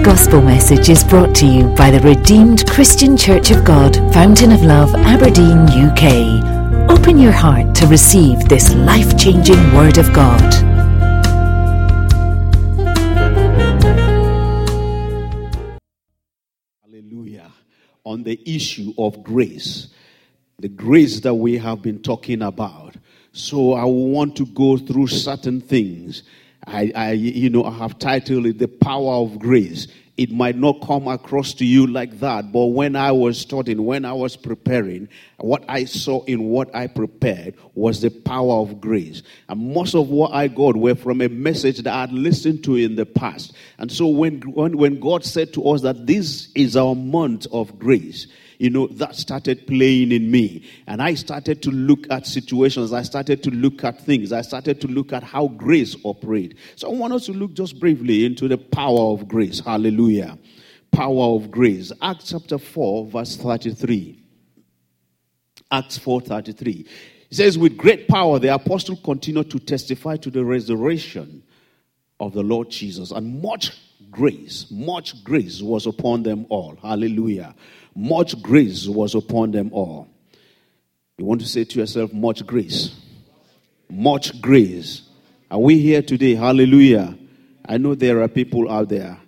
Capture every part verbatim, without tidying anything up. This gospel message is brought to you by the Redeemed Christian Church of God, Fountain of Love, Aberdeen, U K. Open your heart to receive this life-changing Word of God. Hallelujah. On the issue of grace, the grace that we have been talking about. So I want to go through certain things. I, I, you know, I have titled it, The Power of Grace. It might not come across to you like that, but when I was studying, when I was preparing, what I saw in what I prepared was the power of grace. And most of what I got were from a message that I had listened to in the past. And so when, when, when God said to us that this is our month of grace, you know, that started playing in me. And I started to look at situations. I started to look at things. I started to look at how grace operates. So I want us to look just briefly into the power of grace. Hallelujah. Power of grace. Acts chapter four, verse thirty-three. Acts four, thirty-three. It says, with great power the apostle continued to testify to the resurrection of the Lord Jesus. And much grace, much grace was upon them all. Hallelujah. Much grace was upon them all. You want to say to yourself, much grace. Much grace. Are we here today? Hallelujah. I know there are people out there.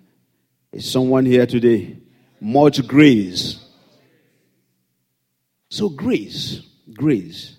Is someone here today? Much grace. So grace, grace.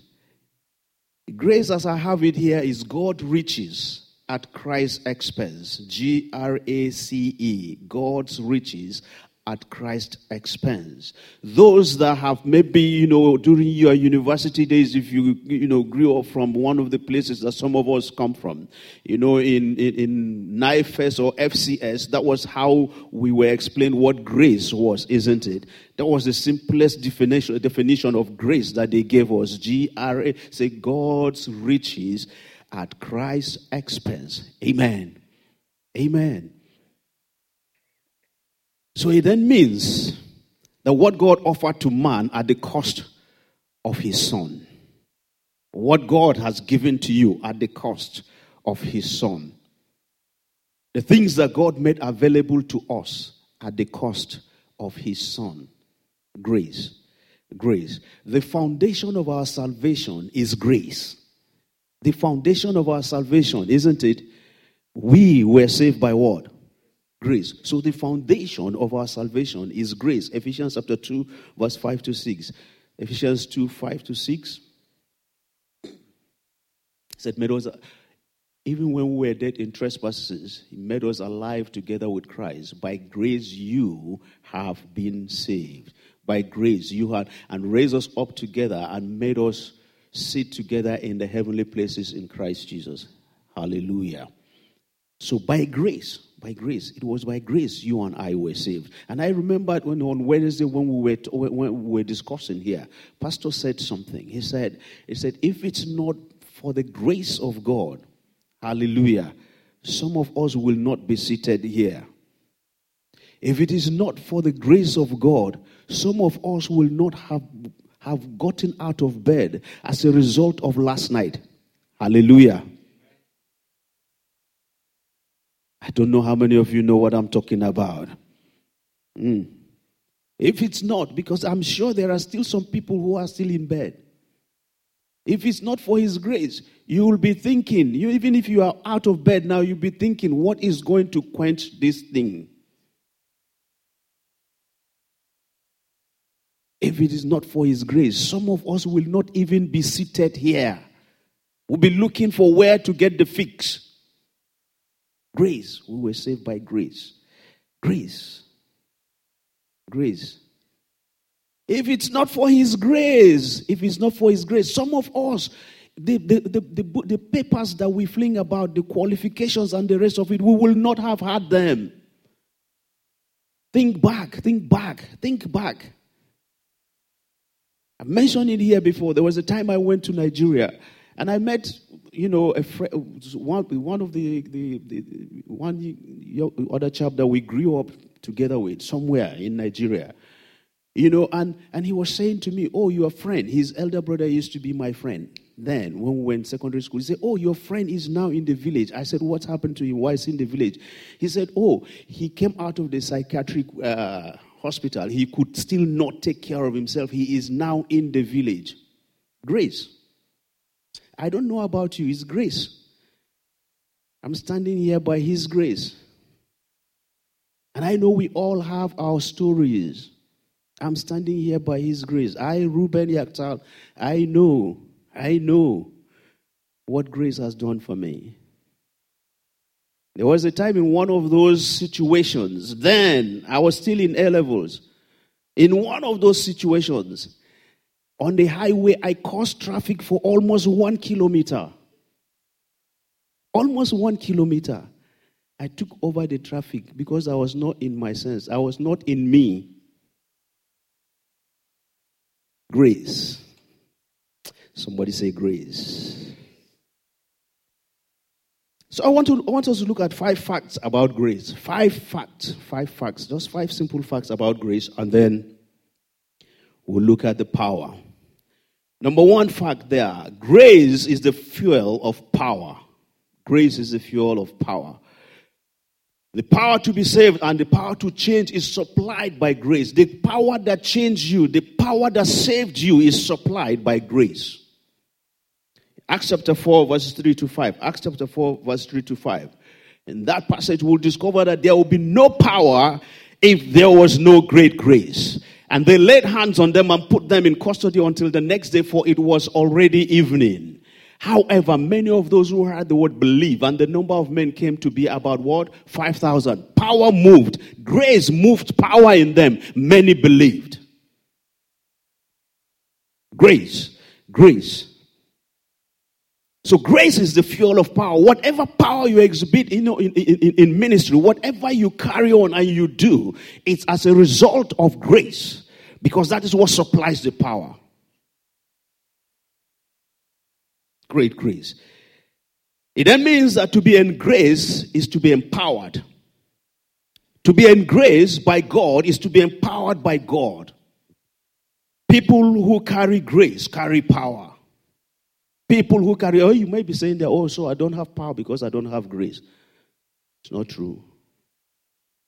Grace as I have it here is God riches at Christ's expense. G R A C E. God's riches at Christ's expense. Those that have maybe, you know, during your university days, if you, you know, grew up from one of the places that some of us come from, you know, in, in, in NIFES or F C S, that was how we were explained what grace was, isn't it? That was the simplest definition, definition of grace that they gave us. G R A, say God's riches at Christ's expense. Amen. Amen. So it then means that what God offered to man at the cost of his son. What God has given to you at the cost of his son. The things that God made available to us at the cost of his son. Grace. Grace. The foundation of our salvation is grace. The foundation of our salvation, isn't it? We were saved by what? Grace. So the foundation of our salvation is grace. Ephesians chapter two, verse five to six. Ephesians two, five to six. It said, made us, even when we were dead in trespasses, he made us alive together with Christ. By grace you have been saved. By grace you had, and raised us up together and made us sit together in the heavenly places in Christ Jesus. Hallelujah. So by grace, by grace, it was by grace you and I were saved. And I remember when on Wednesday when we were t- when we were discussing here, Pastor said something. He said, he said, if it's not for the grace of God, hallelujah, some of us will not be seated here. If it is not for the grace of God, some of us will not have have gotten out of bed as a result of last night. Hallelujah. I don't know how many of you know what I'm talking about. Mm. If it's not, because I'm sure there are still some people who are still in bed. If it's not for his grace, you will be thinking, you, even if you are out of bed now, you'll be thinking, what is going to quench this thing? If it is not for his grace, some of us will not even be seated here. We'll be looking for where to get the fix. Grace. We were saved by grace. Grace. Grace. If it's not for his grace, if it's not for his grace, some of us, the, the, the, the, the papers that we fling about, the qualifications and the rest of it, we will not have had them. Think back, think back, think back. I mentioned it here before. There was a time I went to Nigeria and I met, you know, a fr- one, one of the, the, the one other chap that we grew up together with somewhere in Nigeria, you know, and, and he was saying to me, oh, your friend, his elder brother used to be my friend. then when we were in secondary school, he said, oh, your friend is now in the village. I said, what's happened to him? Why is he in the village? He said, oh, he came out of the psychiatric uh, hospital. He could still not take care of himself. He is now in the village. Grace. I don't know about you. It's grace. I'm standing here by his grace. And I know we all have our stories. I'm standing here by his grace. I, Reuben Yaktal, I know, I know what grace has done for me. There was a time in one of those situations, then I was still in A-levels. In one of those situations, on the highway, I caused traffic for almost one kilometer. Almost one kilometer. I took over the traffic because I was not in my sense. I was not in me. Grace. Somebody say grace. So I want to I want us to look at five facts about grace. Five facts. Five facts. Just five simple facts about grace, and then we'll look at the power. Number one fact there. Grace is the fuel of power. Grace is the fuel of power. The power to be saved and the power to change is supplied by grace. The power that changed you, the power that saved you is supplied by grace. Acts chapter four, verses three to five. Acts chapter four, verse three to five. In that passage, we'll discover that there will be no power if there was no great grace. And they laid hands on them and put them in custody until the next day, for it was already evening. However, many of those who heard the word believe, and the number of men came to be about what? five thousand. Power moved. Grace moved power in them. Many believed. Grace. Grace. So grace is the fuel of power. Whatever power you exhibit in, in, in, in ministry, whatever you carry on and you do, it's as a result of grace. Because that is what supplies the power. Great grace. It then means that to be in grace is to be empowered. To be in grace by God is to be empowered by God. People who carry grace carry power. People who carry, oh, you may be saying that, oh, so I don't have power because I don't have grace. It's not true.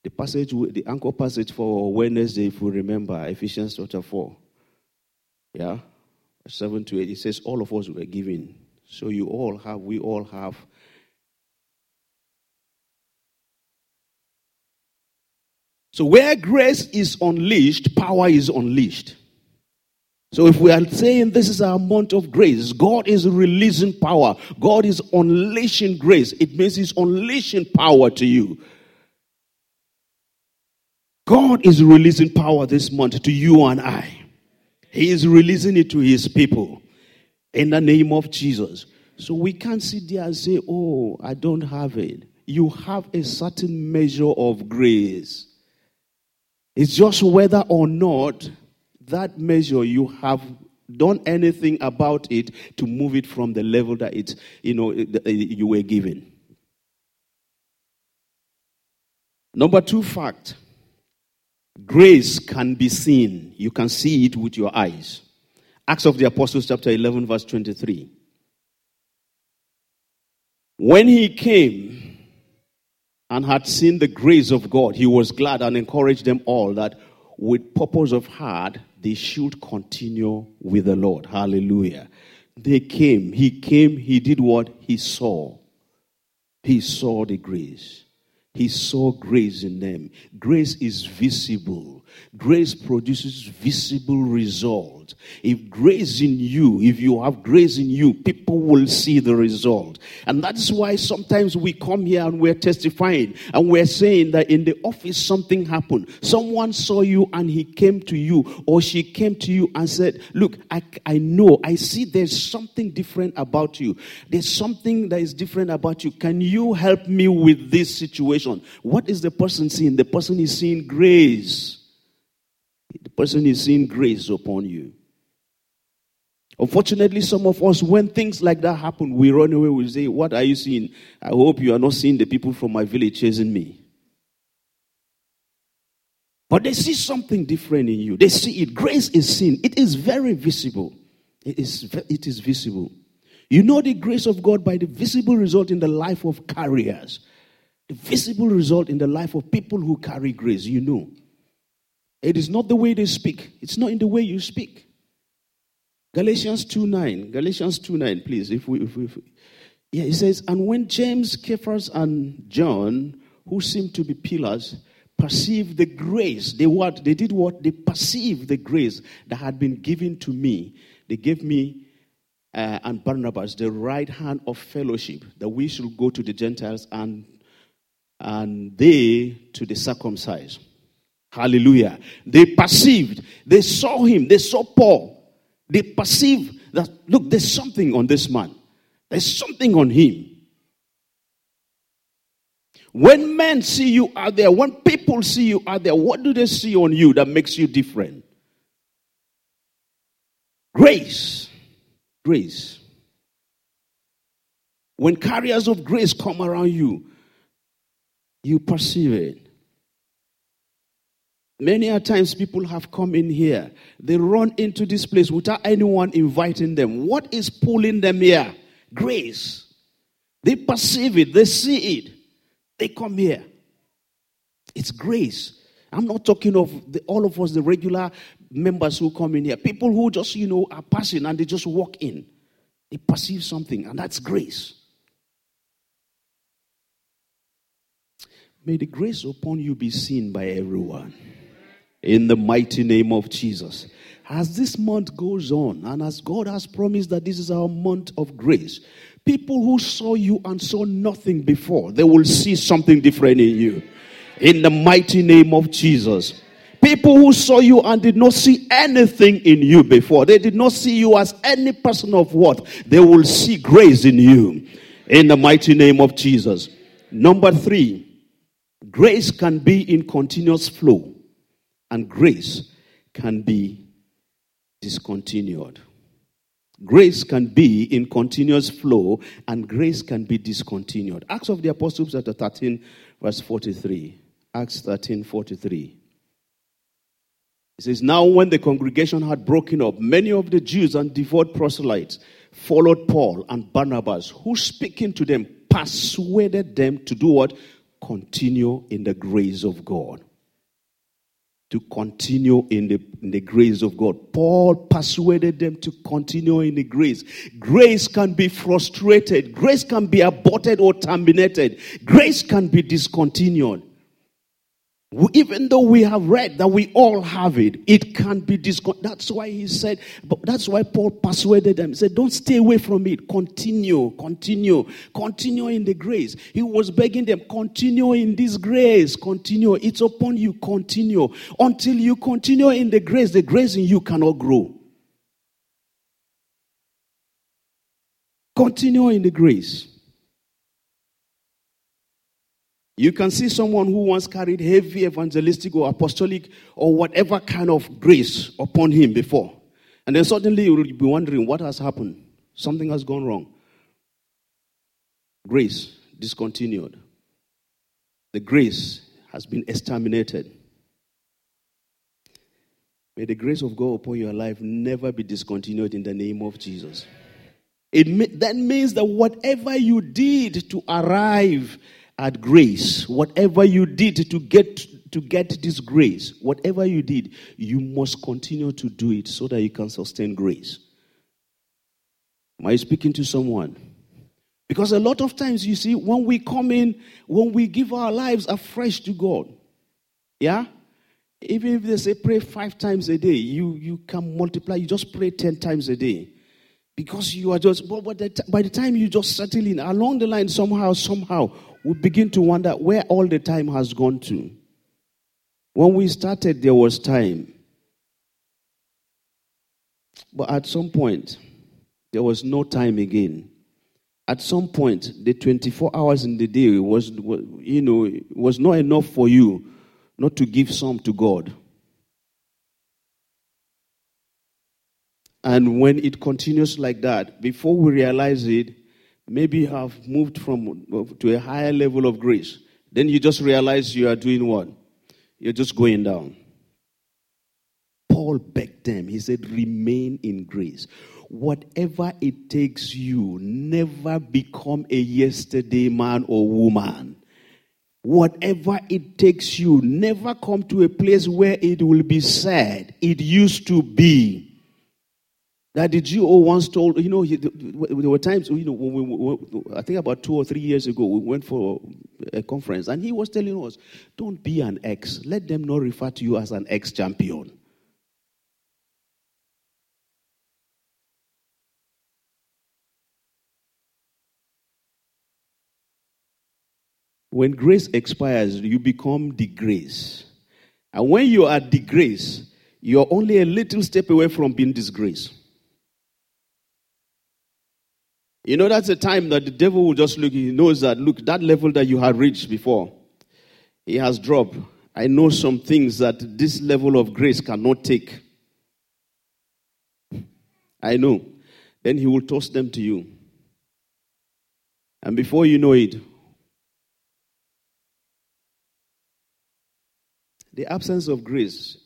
The passage, the anchor passage for Wednesday, if you remember, Ephesians chapter four, yeah, seven to eight, it says all of us were given. So you all have, we all have so where grace is unleashed, power is unleashed. So if we are saying this is our month of grace, God is releasing power. God is unleashing grace. It means he's unleashing power to you. God is releasing power this month to you and I. He is releasing it to his people in the name of Jesus. So we can't sit there and say, oh, I don't have it. You have a certain measure of grace. It's just whether or not that measure you have done anything about it to move it from the level that it's, you know, you were given. Number two fact. Grace can be seen. You can see it with your eyes. Acts of the Apostles chapter eleven verse twenty-three. When he came and had seen the grace of God, he was glad and encouraged them all that with purpose of heart, they should continue with the Lord. Hallelujah. They came. He came. He did what? He saw. He saw the grace. He saw grace in them. Grace is visible. Grace produces visible results. If grace in you, if you have grace in you, people will see the result. And that's why sometimes we come here and we're testifying and we're saying that in the office something happened. Someone saw you and he came to you or she came to you and said, look, I, I know, I see there's something different about you. There's something that is different about you. Can you help me with this situation? What is the person seeing? The person is seeing grace. The person is seeing grace upon you. Unfortunately, some of us, when things like that happen, we run away. We say, what are you seeing? I hope you are not seeing the people from my village chasing me. But they see something different in you. They see it. Grace is seen. It is very visible. It is, it is visible. You know the grace of God by the visible result in the life of carriers. The visible result in the life of people who carry grace, you know. It is not the way they speak. It's not in the way you speak. Galatians two nine. Galatians two nine, please. If we, if we, if we. Yeah, it says, and when James, Cephas, and John, who seemed to be pillars, perceived the grace, they what? They did what? They perceived the grace that had been given to me. They gave me uh, and Barnabas the right hand of fellowship, that we should go to the Gentiles and and they to the circumcised. Hallelujah. They perceived. They saw him. They saw Paul. They perceived that, look, there's something on this man. There's something on him. When men see you out there, when people see you out there, what do they see on you that makes you different? Grace. Grace. When carriers of grace come around you, you perceive it. Many a times people have come in here. They run into this place without anyone inviting them. What is pulling them here? Grace. They perceive it. They see it. They come here. It's grace. I'm not talking of the, all of us, the regular members who come in here. People who just, you know, are passing and they just walk in. They perceive something, and that's grace. May the grace upon you be seen by everyone. In the mighty name of Jesus. As this month goes on, and as God has promised that this is our month of grace, people who saw you and saw nothing before, they will see something different in you. In the mighty name of Jesus. People who saw you and did not see anything in you before, they did not see you as any person of worth, they will see grace in you. In the mighty name of Jesus. Number three, grace can be in continuous flow, and grace can be discontinued. Grace can be in continuous flow, and grace can be discontinued. Acts of the Apostles, chapter thirteen, verse forty-three. Acts thirteen, forty-three. It says, now when the congregation had broken up, many of the Jews and devout proselytes followed Paul and Barnabas, who, speaking to them, persuaded them to do what? Continue in the grace of God. To continue in the, in the grace of God. Paul persuaded them to continue in the grace. Grace can be frustrated. Grace can be aborted or terminated. Grace can be discontinued. We, even though we have read that we all have it, it can be discontinued. That's why he said, but that's why Paul persuaded them. He said, don't stay away from it. Continue, continue, continue in the grace. He was begging them, continue in this grace. Continue. It's upon you. Continue. Until you continue in the grace, the grace in you cannot grow. Continue in the grace. You can see someone who once carried heavy evangelistic or apostolic or whatever kind of grace upon him before. And then suddenly you will be wondering what has happened. Something has gone wrong. Grace discontinued. The grace has been exterminated. May the grace of God upon your life never be discontinued in the name of Jesus. It that means that whatever you did to arrive at grace, whatever you did to get to get this grace, whatever you did, you must continue to do it so that you can sustain grace. Am I speaking to someone? Because a lot of times, you see, when we come in, when we give our lives afresh to God, yeah? Even if they say pray five times a day, you, you can multiply, you just pray ten times a day. Because you are just, but by the time you just settle in, along the line somehow, somehow, we begin to wonder where all the time has gone to. When we started, there was time. But at some point, there was no time again. At some point, the twenty-four hours in the day was, you know, was not enough for you not to give some to God. And when it continues like that, before we realize it, maybe you have moved from to a higher level of grace. Then you just realize you are doing what? You're just going down. Paul begged them. He said, remain in grace. whatever it takes you, never become a yesterday man or woman. Whatever it takes you, never come to a place where it will be said, it used to be. Daddy G O once told, you know, he, there were times, you know, when we, I think about two or three years ago, we went for a conference, and he was telling us, don't be an ex. Let them not refer to you as an ex-champion. When grace expires, you become the grace. And when you are the grace, you are only a little step away from being disgraced. You know, that's a time that the devil will just look. He knows that, look, that level that you had reached before, he has dropped. I know some things that this level of grace cannot take. I know. Then he will toss them to you. And before you know it, the absence of grace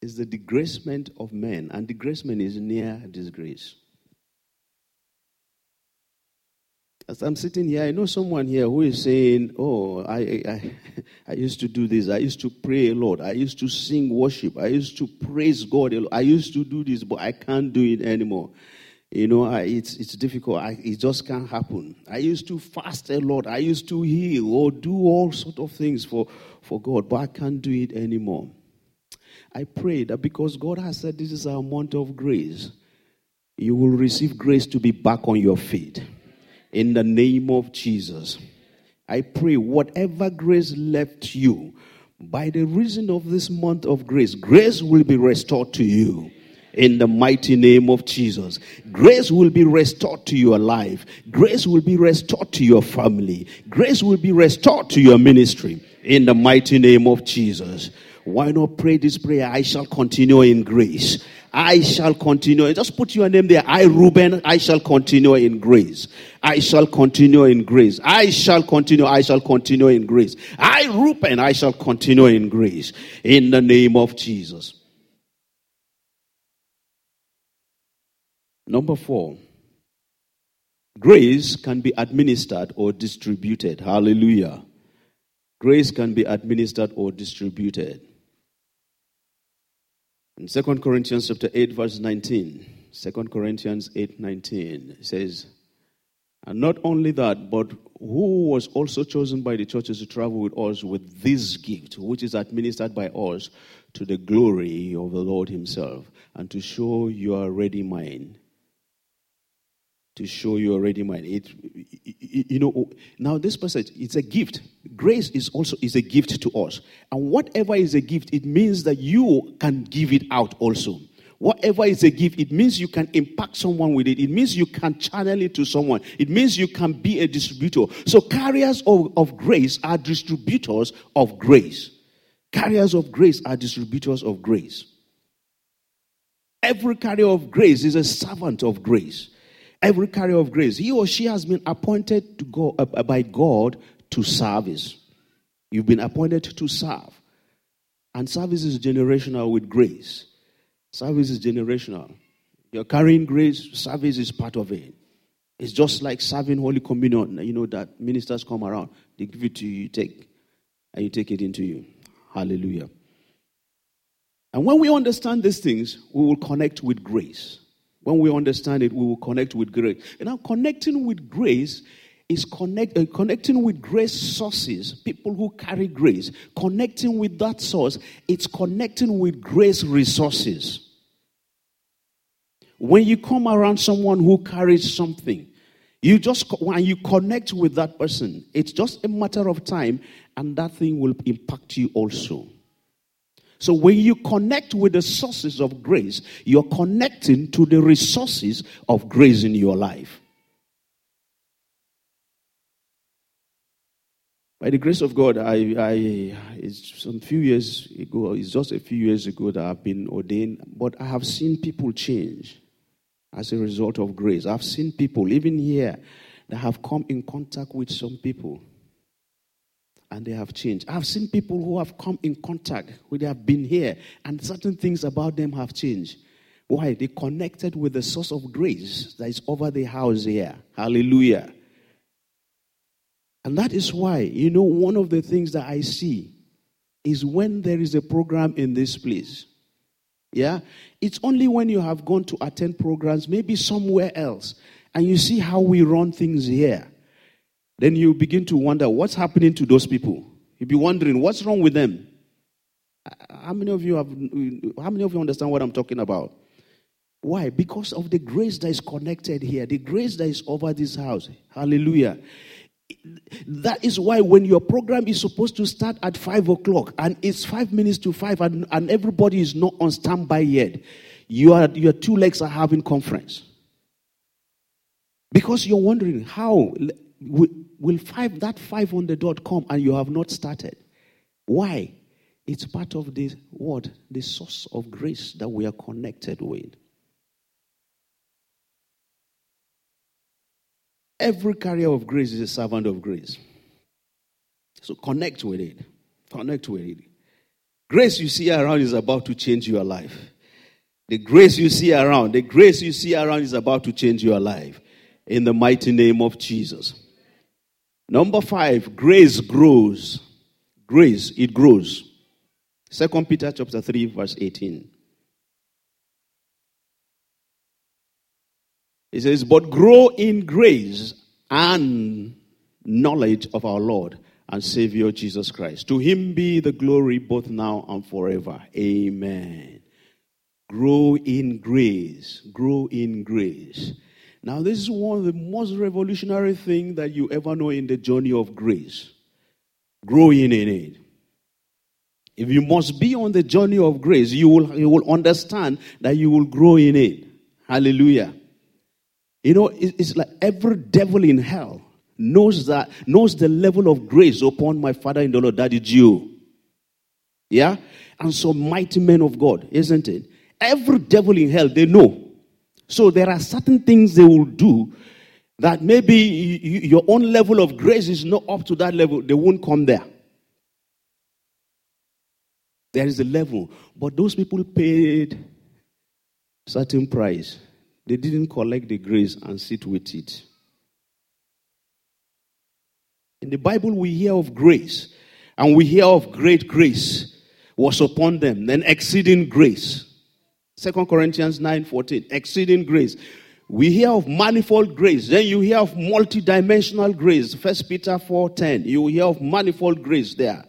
is the disgracement of men, and disgracement is near disgrace. As I'm sitting here, I know someone here who is saying, oh, I, I, I used to do this. I used to pray a lot. I used to sing worship. I used to praise God. I used to do this, but I can't do it anymore. You know, I, it's it's difficult. I, it just can't happen. I used to fast a lot. I used to heal or do all sorts of things for, for God, but I can't do it anymore. I pray that because God has said this is our month of grace, you will receive grace to be back on your feet. In the name of Jesus. I pray whatever grace left you, by the reason of this month of grace, grace will be restored to you. In the mighty name of Jesus. Grace will be restored to your life. Grace will be restored to your family. Grace will be restored to your ministry. In the mighty name of Jesus. Why not pray this prayer? I shall continue in grace. I shall continue. Just put your name there. I, Reuben, I shall continue in grace. I shall continue in grace. I shall continue. I shall continue in grace. I, Reuben, I shall continue in grace. In the name of Jesus. Number four, grace can be administered or distributed. Hallelujah. Grace can be administered or distributed. In Second Corinthians chapter eight, verse nineteen, Second Corinthians eight nineteen, it says, and not only that, but who was also chosen by the churches to travel with us with this gift, which is administered by us to the glory of the Lord himself, and to show your ready mind. To show your ready mind. It, you know, now this passage, it's a gift. Grace is also is a gift to us. And whatever is a gift, it means that you can give it out also. Whatever is a gift, it means you can impact someone with it. It means you can channel it to someone. It means you can be a distributor. So carriers of, of grace are distributors of grace. Carriers of grace are distributors of grace. Every carrier of grace is a servant of grace. Every carrier of grace, he or she has been appointed to go uh, by God to service. You've been appointed to serve. And service is generational with grace. Service is generational. You're carrying grace, service is part of it. It's just like serving Holy Communion, you know, that ministers come around. They give it to you, you take, and you take it into you. Hallelujah. And when we understand these things, we will connect with grace. When we understand it, we will connect with grace. And now, connecting with grace is connect, uh, connecting with grace sources, people who carry grace. Connecting with that source, it's connecting with grace resources. When you come around someone who carries something, you just when you connect with that person, it's just a matter of time, and that thing will impact you also. So when you connect with the sources of grace, you're connecting to the resources of grace in your life. By the grace of God, I, I it's some few years ago, it's just a few years ago that I've been ordained, but I have seen people change as a result of grace. I've seen people, even here, that have come in contact with some people. And they have changed. I've seen people who have come in contact, who they have been here, and certain things about them have changed. Why? They connected with the source of grace that is over the house here. Hallelujah. And that is why, you know, one of the things that I see is when there is a program in this place. Yeah? It's only when you have gone to attend programs, maybe somewhere else, and you see how we run things here. Then you begin to wonder, what's happening to those people? You'll be wondering, what's wrong with them? How many of you have? How many of you understand what I'm talking about? Why? Because of the grace that is connected here, the grace that is over this house. Hallelujah. That is why when your program is supposed to start at five o'clock and it's five minutes to five and, and everybody is not on standby yet, you are, your two legs are having conference. Because you're wondering, how will, will five that five on the dot come and you have not started? Why? It's part of the word, the source of grace that we are connected with. Every carrier of grace is a servant of grace. So connect with it. Connect with it. Grace you see around is about to change your life. The grace you see around, the grace you see around is about to change your life. In the mighty name of Jesus. Number five, grace grows. Grace, it grows. Second Peter chapter three, verse eighteen. It says, but grow in grace and knowledge of our Lord and Savior Jesus Christ. To him be the glory both now and forever. Amen. Grow in grace. Grow in grace. Now, this is one of the most revolutionary things that you ever know in the journey of grace. Grow in it. If you must be on the journey of grace, you will, you will understand that you will grow in it. Hallelujah. You know, it's like every devil in hell knows that knows the level of grace upon my father in the Lord, Daddy G O. Yeah? And so mighty men of God, isn't it? Every devil in hell, they know. So there are certain things they will do that maybe your own level of grace is not up to that level. They won't come there. There is a level. But those people paid certain price. They didn't collect the grace and sit with it. In the Bible, we hear of grace. And we hear of great grace was upon them. Then exceeding grace. Second Corinthians nine fourteen. Exceeding grace. We hear of manifold grace. Then you hear of multidimensional grace. First Peter four ten. You hear of manifold grace there.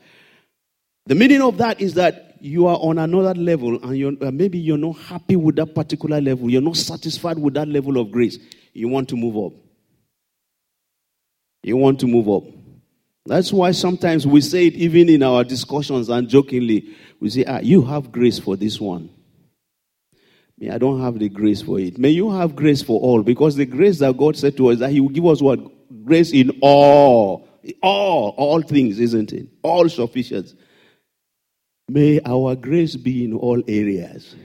The meaning of that is that you are on another level and you're, maybe you're not happy with that particular level. You're not satisfied with that level of grace. You want to move up. You want to move up. That's why sometimes we say it even in our discussions and jokingly. We say, ah, you have grace for this one. Me, I don't have the grace for it. May you have grace for all, because the grace that God said to us that he will give us what? Grace in all. All, all things, isn't it? All sufficient. May our grace be in all areas.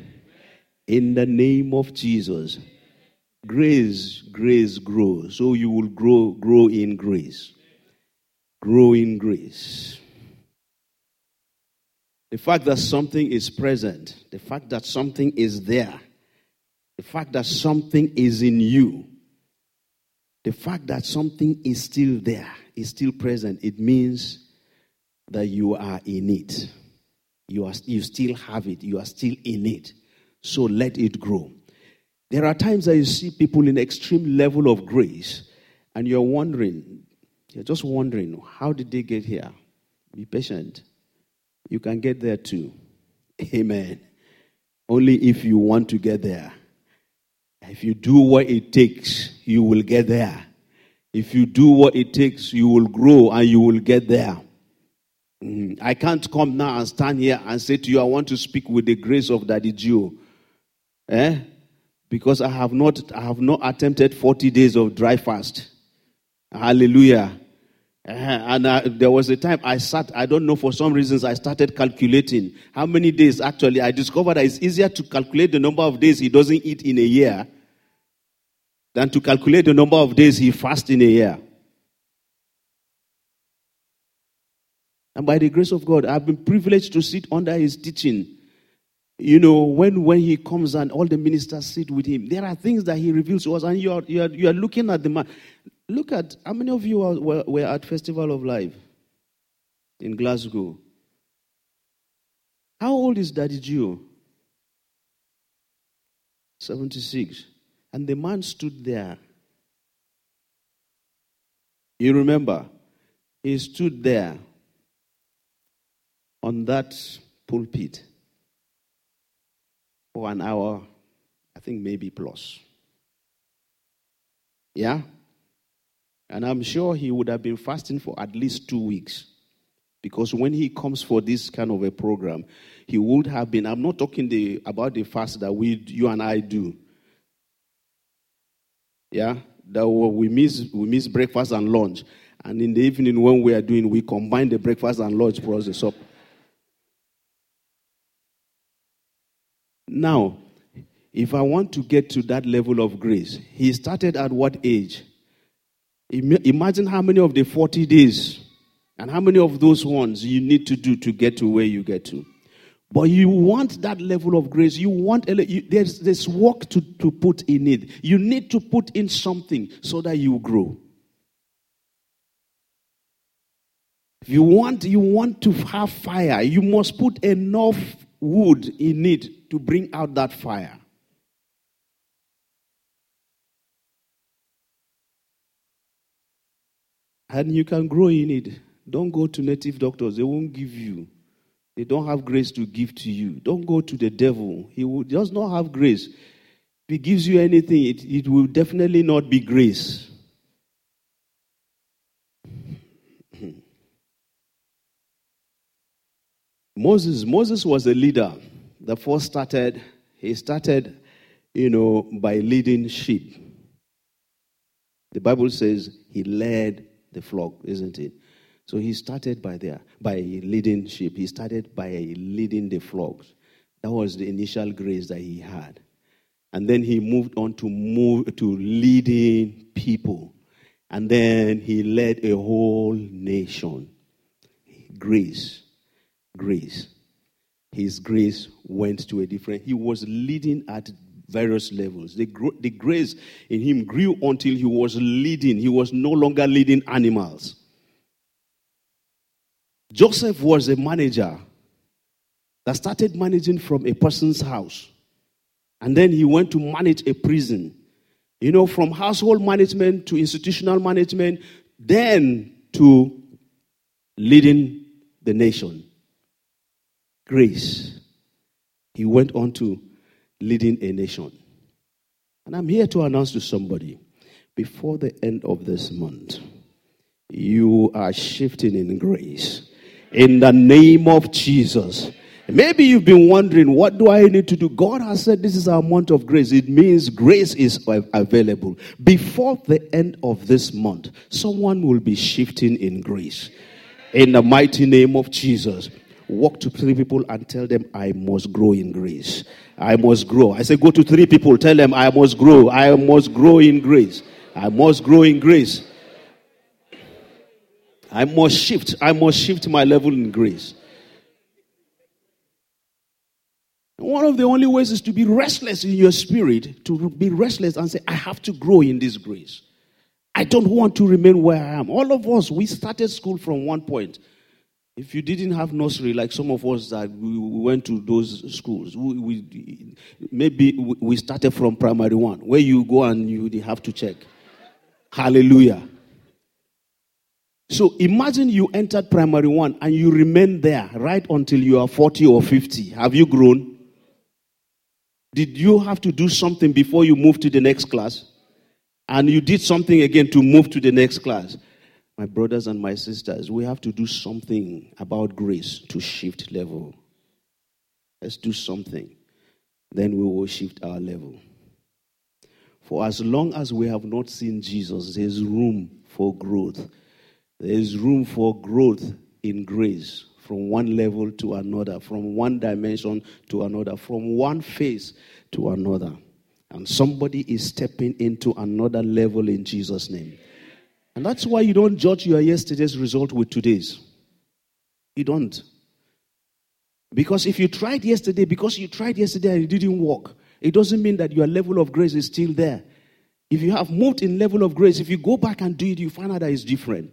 In the name of Jesus. Grace, grace grows. So you will grow, grow in grace. Grow in grace. The fact that something is present, the fact that something is there, the fact that something is in you, the fact that something is still there, is still present, it means that you are in it. You are, you still have it. You are still in it. So let it grow. There are times that you see people in extreme level of grace and you're wondering, you're just wondering, how did they get here? Be patient. You can get there too. Amen. Only if you want to get there. If you do what it takes, you will get there. If you do what it takes, you will grow and you will get there. I can't come now and stand here and say to you, I want to speak with the grace of Daddy Joe. Eh? Because I have not I have not attempted forty days of dry fast. Hallelujah. And I, there was a time I sat, I don't know, for some reasons I started calculating how many days actually. I discovered that it's easier to calculate the number of days he doesn't eat in a year than to calculate the number of days he fasts in a year. And by the grace of God, I've been privileged to sit under his teaching You know, when, when he comes and all the ministers sit with him, there are things that he reveals to us, and you are you are, you are looking at the man. Look at, how many of you are, were, were at Festival of Life in Glasgow? How old is Daddy G O? seventy-six. And the man stood there. You remember? He stood there on that pulpit for an hour, I think maybe plus. Yeah? And I'm sure he would have been fasting for at least two weeks. Because when he comes for this kind of a program, he would have been, I'm not talking the, about the fast that we, you and I do. Yeah? That we miss, we miss breakfast and lunch. And in the evening when we are doing, we combine the breakfast and lunch process up. Now, if I want to get to that level of grace, he started at what age? Imagine how many of the forty days and how many of those ones you need to do to get to where you get to. But you want that level of grace. You want you, there's this work to, to put in it. You need to put in something so that you grow. If you want, you want to have fire, you must put enough wood in it to bring out that fire. And you can grow in it. Don't go to native doctors. They won't give you. They don't have grace to give to you. Don't go to the devil. He will, does not have grace. If he gives you anything, it, it will definitely not be grace. Moses, Moses was a leader. The first started, he started, you know, by leading sheep. The Bible says he led the flock, isn't it? So he started by there, by leading sheep. He started by leading the flocks. That was the initial grace that he had. And then he moved on to move to leading people. And then he led a whole nation. Grace. Grace. His grace went to a different... He was leading at various levels. The, gro- the grace in him grew until he was leading. He was no longer leading animals. Joseph was a manager that started managing from a person's house. And then he went to manage a prison. You know, from household management to institutional management, then to leading the nation. Grace. He went on to leading a nation. And I'm here to announce to somebody, before the end of this month, you are shifting in grace. In the name of Jesus. Maybe you've been wondering, what do I need to do? God has said this is our month of grace. It means grace is available. Before the end of this month, someone will be shifting in grace. In the mighty name of Jesus. Walk to three people and tell them, I must grow in grace. I must grow. I say, go to three people. Tell them, I must grow. I must grow in grace. I must grow in grace. I must shift. I must shift my level in grace. One of the only ways is to be restless in your spirit, to be restless and say, I have to grow in this grace. I don't want to remain where I am. All of us, we started school from one point. If you didn't have nursery, like some of us that we went to those schools, we, we maybe we started from primary one, where you go and you have to check. Hallelujah. So imagine you entered primary one and you remain there right until you are forty or fifty. Have you grown? Did you have to do something before you moved to the next class? And you did something again to move to the next class? My brothers and my sisters, we have to do something about grace to shift level. Let's do something. Then we will shift our level. For as long as we have not seen Jesus, there's room for growth. There's room for growth in grace from one level to another, from one dimension to another, from one phase to another. And somebody is stepping into another level in Jesus' name. And that's why you don't judge your yesterday's result with today's. You don't. Because if you tried yesterday, because you tried yesterday and it didn't work, it doesn't mean that your level of grace is still there. If you have moved in level of grace, if you go back and do it, you find out that it's different.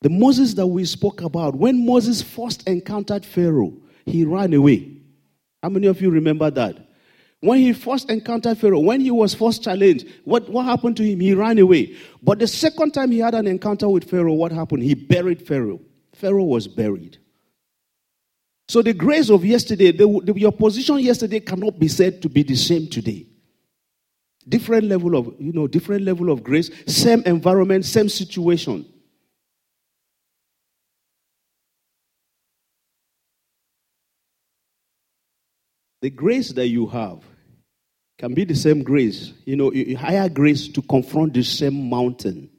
The Moses that we spoke about, when Moses first encountered Pharaoh, he ran away. How many of you remember that? When he first encountered Pharaoh, when he was first challenged, what, what happened to him? He ran away. But the second time he had an encounter with Pharaoh, what happened? He buried Pharaoh. Pharaoh was buried. So the grace of yesterday, the, the, your position yesterday cannot be said to be the same today. Different level of, you know, different level of grace, same environment, same situation. The grace that you have can be the same grace, you know, higher grace to confront the same mountain,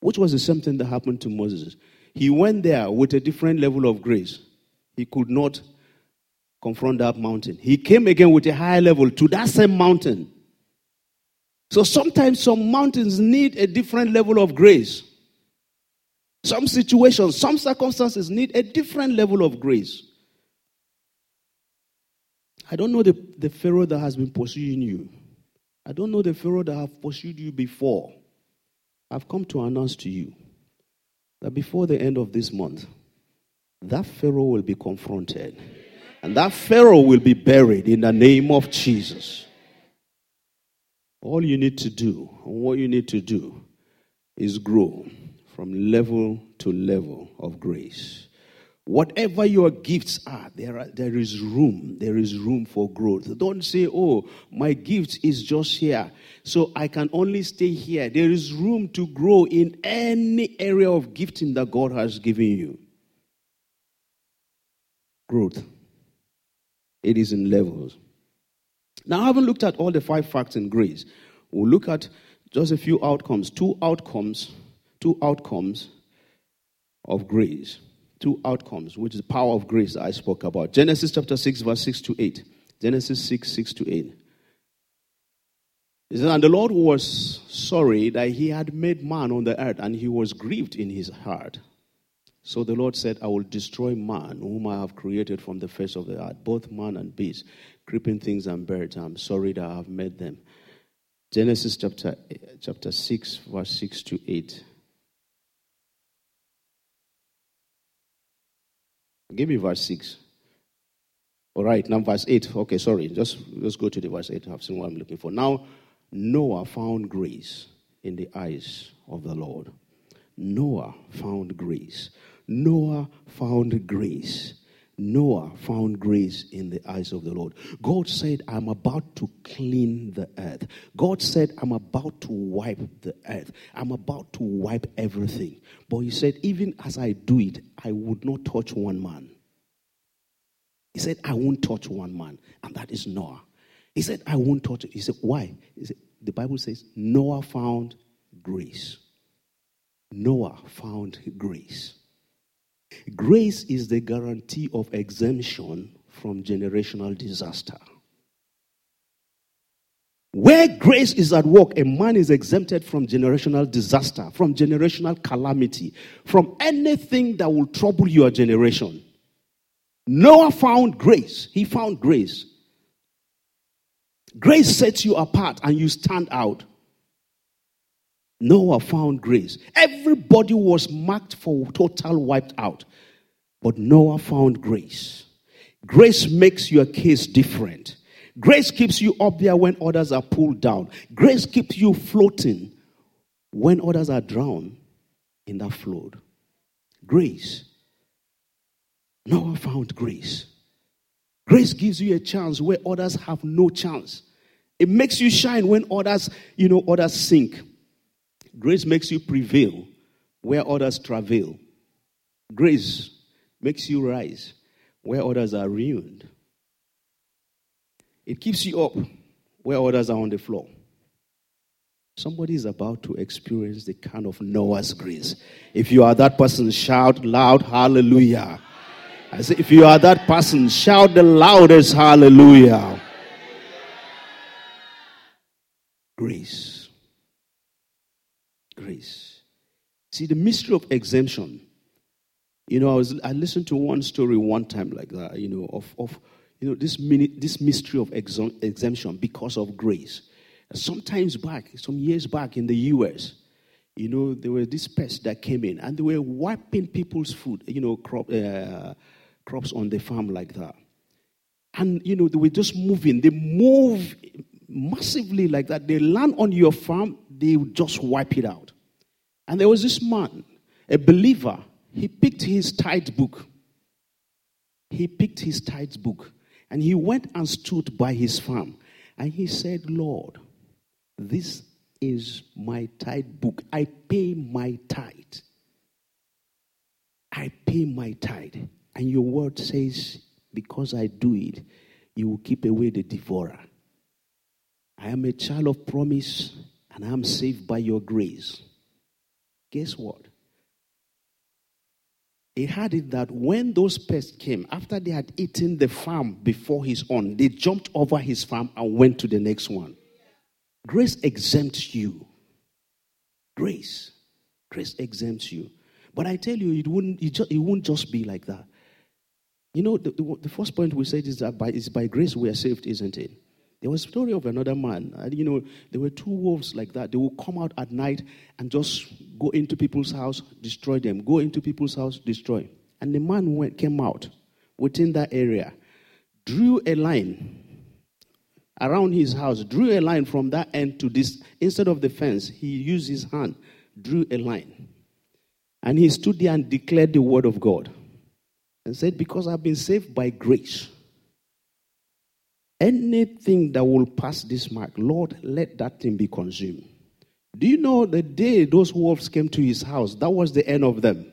which was the same thing that happened to Moses. He went there with a different level of grace. He could not confront that mountain. He came again with a higher level to that same mountain. So sometimes some mountains need a different level of grace. Some situations, some circumstances need a different level of grace. I don't know the, the Pharaoh that has been pursuing you. I don't know the Pharaoh that have pursued you before. I've come to announce to you that before the end of this month, that Pharaoh will be confronted. And that Pharaoh will be buried in the name of Jesus. All you need to do, and what you need to do, is grow from level to level of grace. Whatever your gifts are, there are, there is room. There is room for growth. Don't say, oh, my gift is just here, so I can only stay here. There is room to grow in any area of gifting that God has given you. Growth. It is in levels. Now, I haven't looked at all the five facts in grace. We'll look at just a few outcomes. Two outcomes. Two outcomes of grace. Two outcomes, which is the power of grace that I spoke about. Genesis chapter six, verse six to eight. Genesis six, six to eight. It says, and the Lord was sorry that he had made man on the earth, and he was grieved in his heart. So the Lord said, I will destroy man, whom I have created from the face of the earth, both man and beast, creeping things and birds. I am sorry that I have made them. Genesis chapter, chapter six, verse six to eight. Give me verse six. All right, now verse eight. Okay, sorry. Just, just go to the verse eight. I've seen what I'm looking for. Now, Noah found grace in the eyes of the Lord. Noah found grace. Noah found grace. Noah found grace in the eyes of the Lord. God said, I'm about to clean the earth. God said, I'm about to wipe the earth. I'm about to wipe everything. But he said, even as I do it, I would not touch one man. He said, I won't touch one man. And that is Noah. He said, I won't touch it. He said, why? He said, the Bible says, Noah found grace. Noah found grace. Grace is the guarantee of exemption from generational disaster. Where grace is at work, a man is exempted from generational disaster, from generational calamity, from anything that will trouble your generation. Noah found grace. He found grace. Grace sets you apart and you stand out. Noah found grace. Everybody was marked for total wiped out. But Noah found grace. Grace makes your case different. Grace keeps you up there when others are pulled down. Grace keeps you floating when others are drowned in that flood. Grace. Noah found grace. Grace gives you a chance where others have no chance. It makes you shine when others, you know, others sink. Grace makes you prevail where others travail. Grace makes you rise where others are ruined. It keeps you up where others are on the floor. Somebody is about to experience the kind of Noah's grace. If you are that person, shout loud, hallelujah. I say, if you are that person, shout the loudest, hallelujah. Grace. Grace. See, the mystery of exemption You know, I was I listened to one story one time like that, you know, of, of you know, this mini, this mystery of exo- exemption because of grace. Sometimes back, some years back in the U S, you know, there were these pests that came in and they were wiping people's food, you know, crop, uh, crops on the farm like that. And, you know, they were just moving. They move massively like that. They land on your farm, they just wipe it out. And there was this man, a believer. He picked his tithe book. He picked his tithe book. And he went and stood by his farm. And he said, Lord, this is my tithe book. I pay my tithe. I pay my tithe. And your word says, because I do it, you will keep away the devourer. I am a child of promise, and I am saved by your grace. Guess what? He had it that when those pests came, after they had eaten the farm before his own, they jumped over his farm and went to the next one. Grace exempts you. Grace. Grace exempts you. But I tell you, it wouldn't, it, just, it wouldn't just be like that. You know, the, the, the first point we said is that by, it's by grace we are saved, isn't it? There was a story of another man. And, you know, there were two wolves like that. They would come out at night and just go into people's house, destroy them. Go into people's house, destroy. And the man went, came out within that area, drew a line around his house, drew a line from that end to this. Instead of the fence, he used his hand, drew a line. And he stood there and declared the word of God and said, because I've been saved by grace, anything that will pass this mark, Lord, let that thing be consumed. Do you know the day those wolves came to his house, that was the end of them.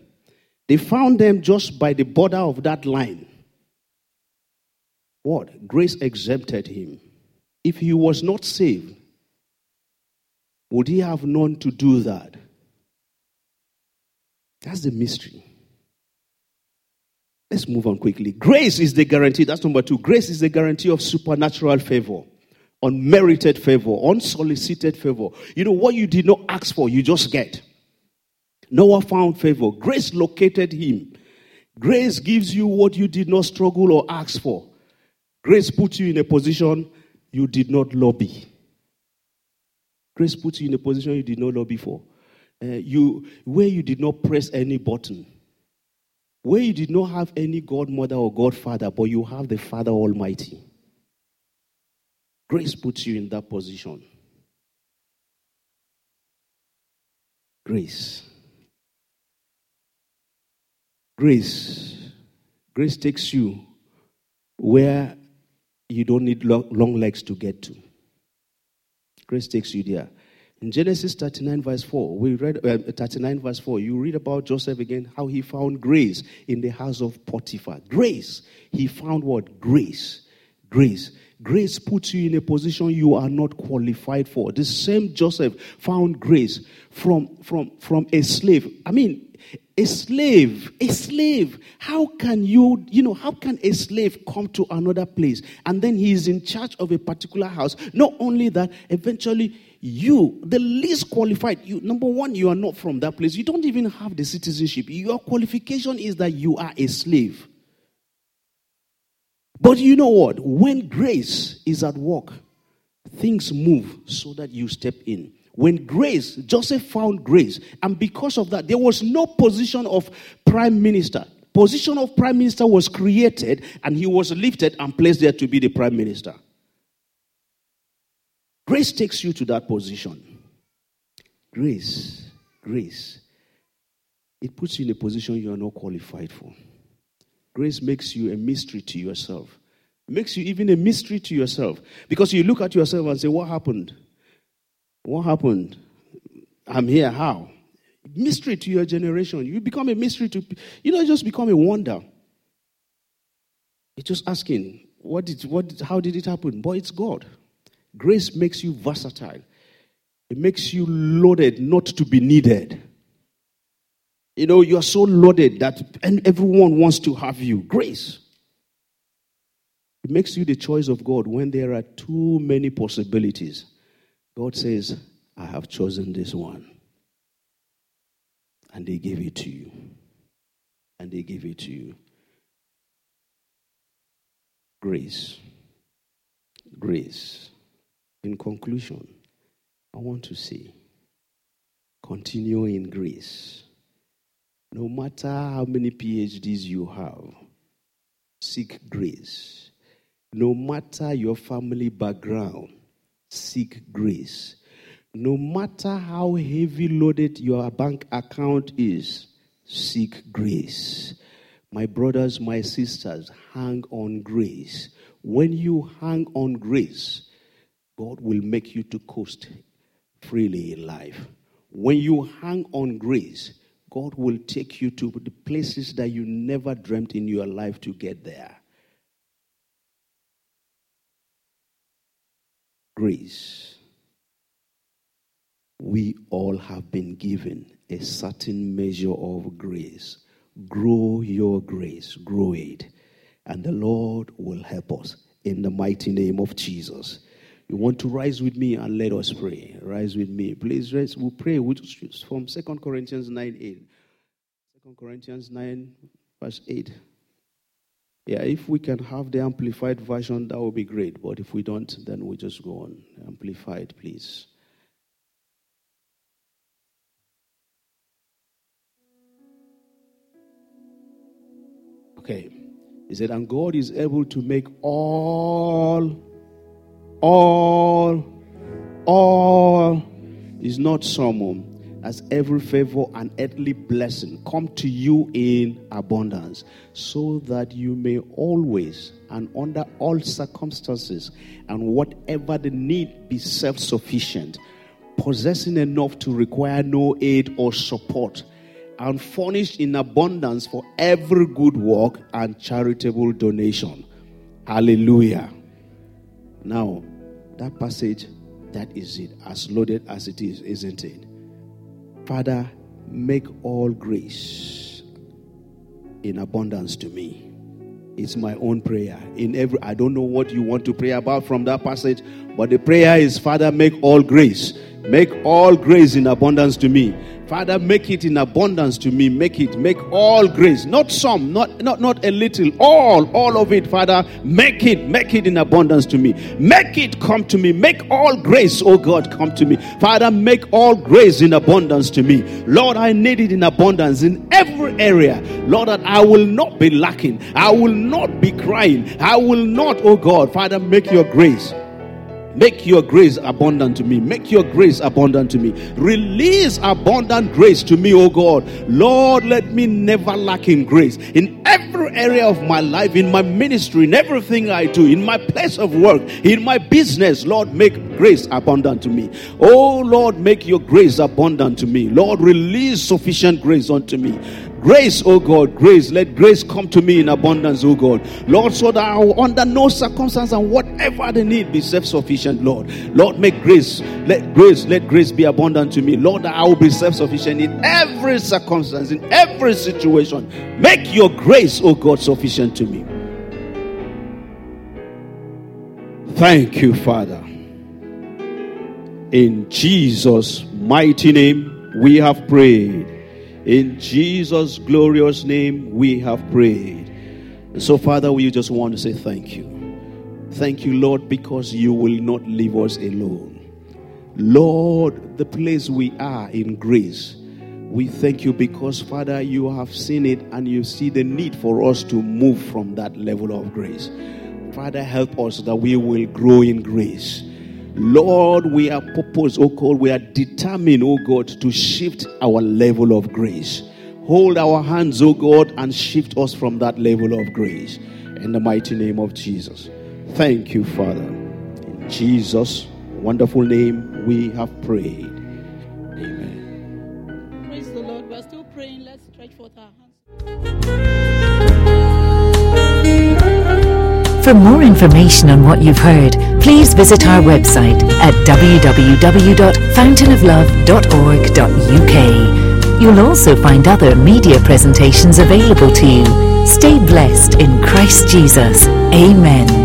They found them just by the border of that line. What? Grace exempted him. If he was not saved, would he have known to do that? That's the mystery. Let's move on quickly. Grace is the guarantee. That's number two. Grace is the guarantee of supernatural favor, unmerited favor, unsolicited favor. You know, what you did not ask for, you just get. Noah found favor. Grace located him. Grace gives you what you did not struggle or ask for. Grace puts you in a position you did not lobby. Grace puts you in a position you did not lobby for. Uh, you where you did not press any button. Where you did not have any godmother or godfather, but you have the Father Almighty. Grace puts you in that position. Grace. Grace. Grace takes you where you don't need long legs to get to. Grace takes you there. In Genesis thirty-nine verse four, we read uh, thirty-nine verse four. You read about Joseph again, how he found grace in the house of Potiphar. Grace. He found what? Grace. Grace. Grace puts you in a position you are not qualified for. The same Joseph found grace from from from a slave. I mean, a slave, a slave. How can you, you know, how can a slave come to another place and then he is in charge of a particular house? Not only that, eventually you, the least qualified, you, number one, you are not from that place. You don't even have the citizenship. Your qualification is that you are a slave. But you know what? When grace is at work, things move so that you step in. When grace, Joseph found grace. And because of that, there was no position of prime minister. Position of prime minister was created and he was lifted and placed there to be the prime minister. Grace takes you to that position. Grace, grace. It puts you in a position you are not qualified for. Grace makes you a mystery to yourself. Makes you even a mystery to yourself. Because you look at yourself and say, what happened? What happened? I'm here, how? Mystery to your generation. You become a mystery to, you know, just become a wonder. You're just asking, what did, what, how did it happen? But it's God. Grace makes you versatile. It makes you loaded not to be needed. You know, you are so loaded that and everyone wants to have you. Grace. It makes you the choice of God when there are too many possibilities. God says, I have chosen this one. And they gave it to you. and they give it to you. Grace. Grace. In conclusion, I want to say, continue in grace. No matter how many P H Ds you have, seek grace. No matter your family background, seek grace. No matter how heavy loaded your bank account is, seek grace. My brothers, my sisters, hang on grace. When you hang on grace, God will make you to coast freely in life. When you hang on grace, God will take you to the places that you never dreamt in your life to get there. Grace. We all have been given a certain measure of grace. Grow your grace, grow it, and the Lord will help us in the mighty name of Jesus. You want to rise with me and let us pray. Rise with me. Please rise. We'll pray from Second Corinthians nine eight. Second Corinthians nine, verse eight. Yeah, if we can have the amplified version, that would be great. But if we don't, then we'll just go on. Amplified, please. Okay. He said, and God is able to make all... All, all is not someone as every favor and earthly blessing come to you in abundance, so that you may always and under all circumstances and whatever the need be self-sufficient, possessing enough to require no aid or support, and furnished in abundance for every good work and charitable donation. Hallelujah. Now, that passage, that is it, as loaded as it is, isn't it? Father, make all grace in abundance to me. It's my own prayer. In every, I don't know what you want to pray about from that passage, but the prayer is, Father, make all grace. Make all grace in abundance to me. Father, make it in abundance to me. Make it. Make all grace. Not some, not, not, not a little. All, all of it, Father. Make it. Make it in abundance to me. Make it come to me. Make all grace, oh God, come to me. Father, make all grace in abundance to me. Lord, I need it in abundance in every area. Lord, that I will not be lacking. I will not be crying. I will not, oh God. Father, make your grace. Make your grace abundant to me. Make your grace abundant to me. Release abundant grace to me, oh God. Lord, let me never lack in grace. In every area of my life, in my ministry, in everything I do, in my place of work, in my business, Lord, make grace abundant to me. Oh Lord, make your grace abundant to me. Lord, release sufficient grace unto me. Grace, oh God, grace. Let grace come to me in abundance, oh God. Lord, so that I will under no circumstance and whatever the need be self-sufficient, Lord. Lord, make grace. Let grace, let grace be abundant to me. Lord, that I will be self-sufficient in every circumstance, in every situation. Make your grace, oh God, sufficient to me. Thank you, Father. In Jesus' mighty name, we have prayed. In Jesus' glorious name, we have prayed. And so, Father, we just want to say thank you. Thank you, Lord, because you will not leave us alone. Lord, the place we are in grace, we thank you because, Father, you have seen it and you see the need for us to move from that level of grace. Father, help us that we will grow in grace. Lord, we are purpose, oh God, we are determined, oh God, to shift our level of grace. Hold our hands, oh God, and shift us from that level of grace. In the mighty name of Jesus. Thank you, Father. In Jesus' wonderful name, we have prayed. Amen. Praise the Lord. We are still praying. Let's stretch forth our hands. For more information on what you've heard, please visit our website at w w w dot fountain of love dot org dot u k. You'll also find other media presentations available to you. Stay blessed in Christ Jesus. Amen.